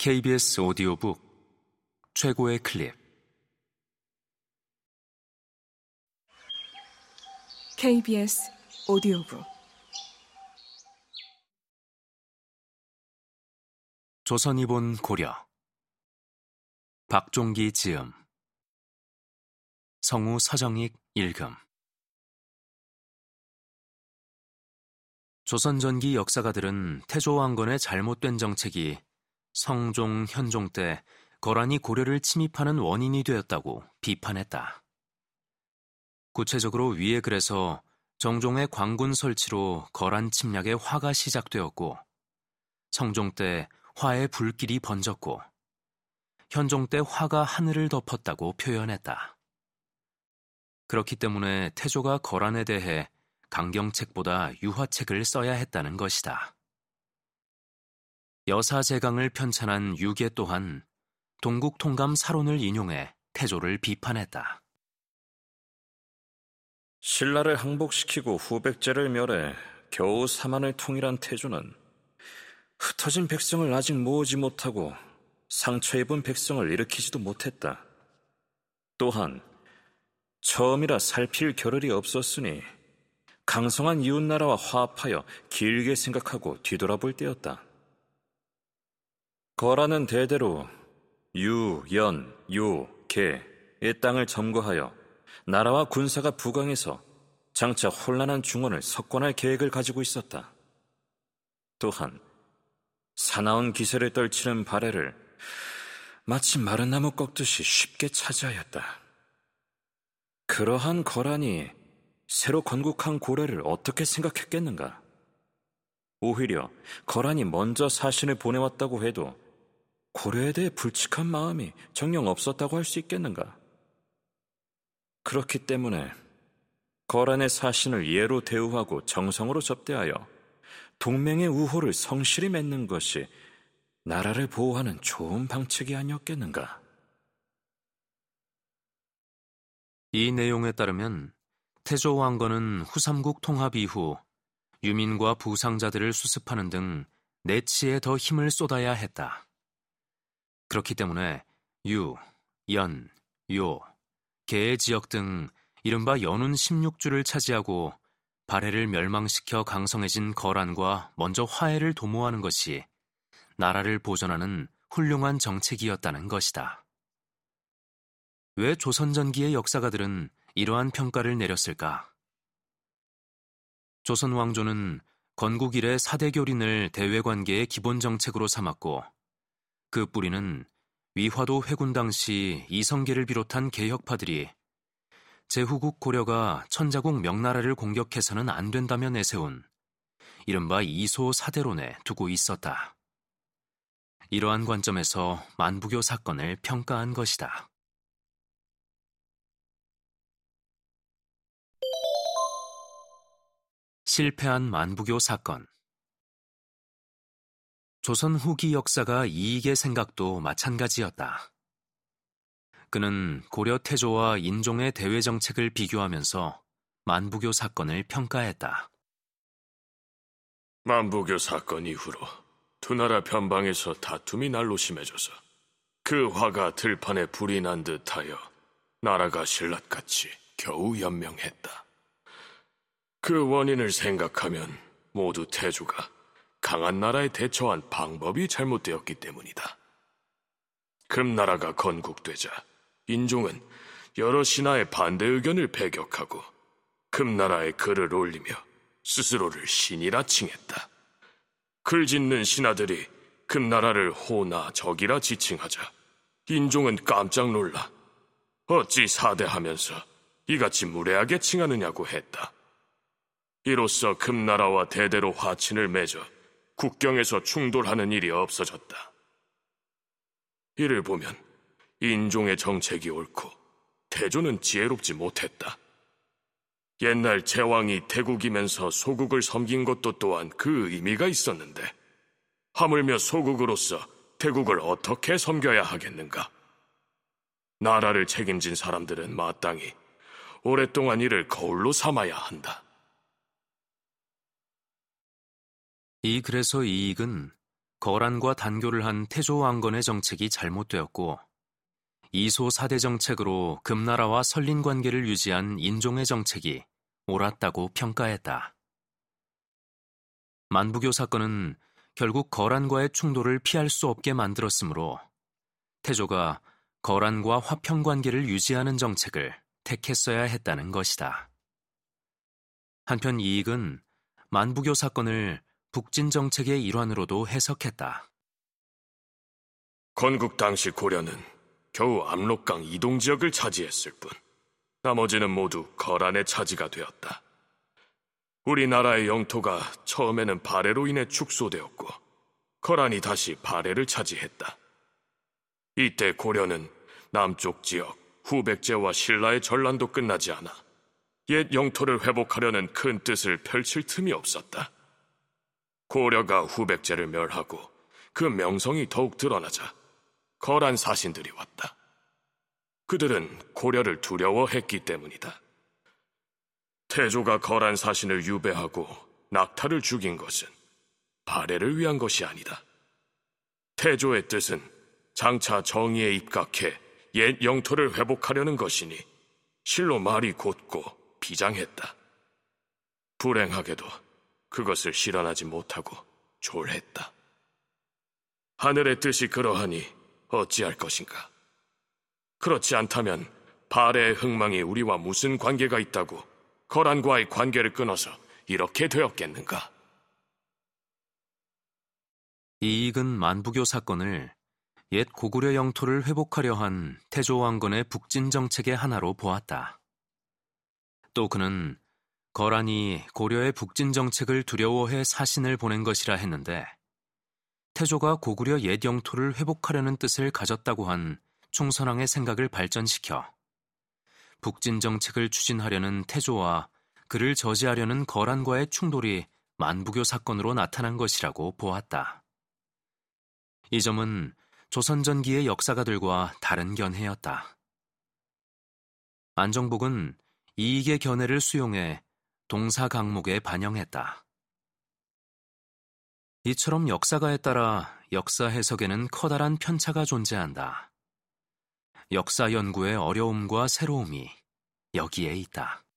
KBS 오디오북 최고의 클립. KBS 오디오북. 조선이 본 고려. 박종기 지음. 성우 서정익 읽음. 조선 전기 역사가들은 태조왕건의 잘못된 정책이 성종, 현종 때 거란이 고려를 침입하는 원인이 되었다고 비판했다. 구체적으로 위에 그래서 정종의 광군 설치로 거란 침략의 화가 시작되었고, 성종 때 화의 불길이 번졌고, 현종 때 화가 하늘을 덮었다고 표현했다. 그렇기 때문에 태조가 거란에 대해 강경책보다 유화책을 써야 했다는 것이다. 여사제강을 편찬한 유계 또한 동국통감 사론을 인용해 태조를 비판했다. 신라를 항복시키고 후백제를 멸해 겨우 사만을 통일한 태조는 흩어진 백성을 아직 모으지 못하고 상처 입은 백성을 일으키지도 못했다. 또한 처음이라 살필 겨를이 없었으니 강성한 이웃나라와 화합하여 길게 생각하고 뒤돌아볼 때였다. 거란은 대대로 유, 연, 요, 계의 땅을 점거하여 나라와 군사가 부강해서 장차 혼란한 중원을 석권할 계획을 가지고 있었다. 또한 사나운 기세를 떨치는 발해를 마치 마른 나무 꺾듯이 쉽게 차지하였다. 그러한 거란이 새로 건국한 고려를 어떻게 생각했겠는가? 오히려 거란이 먼저 사신을 보내왔다고 해도 고려에 대해 불측한 마음이 정녕 없었다고 할 수 있겠는가? 그렇기 때문에 거란의 사신을 예로 대우하고 정성으로 접대하여 동맹의 우호를 성실히 맺는 것이 나라를 보호하는 좋은 방책이 아니었겠는가? 이 내용에 따르면 태조 왕건은 후삼국 통합 이후 유민과 부상자들을 수습하는 등 내치에 더 힘을 쏟아야 했다. 그렇기 때문에 유, 연, 요, 계 지역 등 이른바 연운 16주를 차지하고 발해를 멸망시켜 강성해진 거란과 먼저 화해를 도모하는 것이 나라를 보전하는 훌륭한 정책이었다는 것이다. 왜 조선 전기의 역사가들은 이러한 평가를 내렸을까? 조선 왕조는 건국 이래 4대 교린을 대외관계의 기본 정책으로 삼았고, 그 뿌리는 위화도 회군 당시 이성계를 비롯한 개혁파들이 제후국 고려가 천자국 명나라를 공격해서는 안 된다며 내세운 이른바 이소 사대론에 두고 있었다. 이러한 관점에서 만부교 사건을 평가한 것이다. 실패한 만부교 사건. 조선 후기 역사가 이익의 생각도 마찬가지였다. 그는 고려 태조와 인종의 대외 정책을 비교하면서 만부교 사건을 평가했다. 만부교 사건 이후로 두 나라 변방에서 다툼이 날로 심해져서 그 화가 들판에 불이 난 듯하여 나라가 신라같이 겨우 연명했다. 그 원인을 생각하면 모두 태조가 강한 나라에 대처한 방법이 잘못되었기 때문이다. 금나라가 건국되자 인종은 여러 신하의 반대 의견을 배격하고 금나라에 글을 올리며 스스로를 신이라 칭했다. 글 짓는 신하들이 금나라를 호나 적이라 지칭하자 인종은 깜짝 놀라 어찌 사대하면서 이같이 무례하게 칭하느냐고 했다. 이로써 금나라와 대대로 화친을 맺어 국경에서 충돌하는 일이 없어졌다. 이를 보면 인종의 정책이 옳고 태조는 지혜롭지 못했다. 옛날 제왕이 대국이면서 소국을 섬긴 것도 또한 그 의미가 있었는데 하물며 소국으로서 대국을 어떻게 섬겨야 하겠는가? 나라를 책임진 사람들은 마땅히 오랫동안 이를 거울로 삼아야 한다. 이 글에서 이익은 거란과 단교를 한 태조왕건의 정책이 잘못되었고 이소 4대 정책으로 금나라와 선린관계를 유지한 인종의 정책이 옳았다고 평가했다. 만부교 사건은 결국 거란과의 충돌을 피할 수 없게 만들었으므로 태조가 거란과 화평관계를 유지하는 정책을 택했어야 했다는 것이다. 한편 이익은 만부교 사건을 북진 정책의 일환으로도 해석했다. 건국 당시 고려는 겨우 압록강 이동 지역을 차지했을 뿐 나머지는 모두 거란의 차지가 되었다. 우리나라의 영토가 처음에는 발해로 인해 축소되었고 거란이 다시 발해를 차지했다. 이때 고려는 남쪽 지역 후백제와 신라의 전란도 끝나지 않아 옛 영토를 회복하려는 큰 뜻을 펼칠 틈이 없었다. 고려가 후백제를 멸하고 그 명성이 더욱 드러나자 거란 사신들이 왔다. 그들은 고려를 두려워했기 때문이다. 태조가 거란 사신을 유배하고 낙타를 죽인 것은 발해를 위한 것이 아니다. 태조의 뜻은 장차 정의에 입각해 옛 영토를 회복하려는 것이니 실로 말이 곧고 비장했다. 불행하게도 그것을 실현하지 못하고 졸했다. 하늘의 뜻이 그러하니 어찌할 것인가? 그렇지 않다면 발해의 흥망이 우리와 무슨 관계가 있다고 거란과의 관계를 끊어서 이렇게 되었겠는가? 이익은 만부교 사건을 옛 고구려 영토를 회복하려 한 태조왕건의 북진 정책의 하나로 보았다. 또 그는 거란이 고려의 북진 정책을 두려워해 사신을 보낸 것이라 했는데 태조가 고구려 옛 영토를 회복하려는 뜻을 가졌다고 한 충선왕의 생각을 발전시켜 북진 정책을 추진하려는 태조와 그를 저지하려는 거란과의 충돌이 만부교 사건으로 나타난 것이라고 보았다. 이 점은 조선 전기의 역사가들과 다른 견해였다. 안정복은 이익의 견해를 수용해 동사 강목에 반영했다. 이처럼 역사가에 따라 역사 해석에는 커다란 편차가 존재한다. 역사 연구의 어려움과 새로움이 여기에 있다.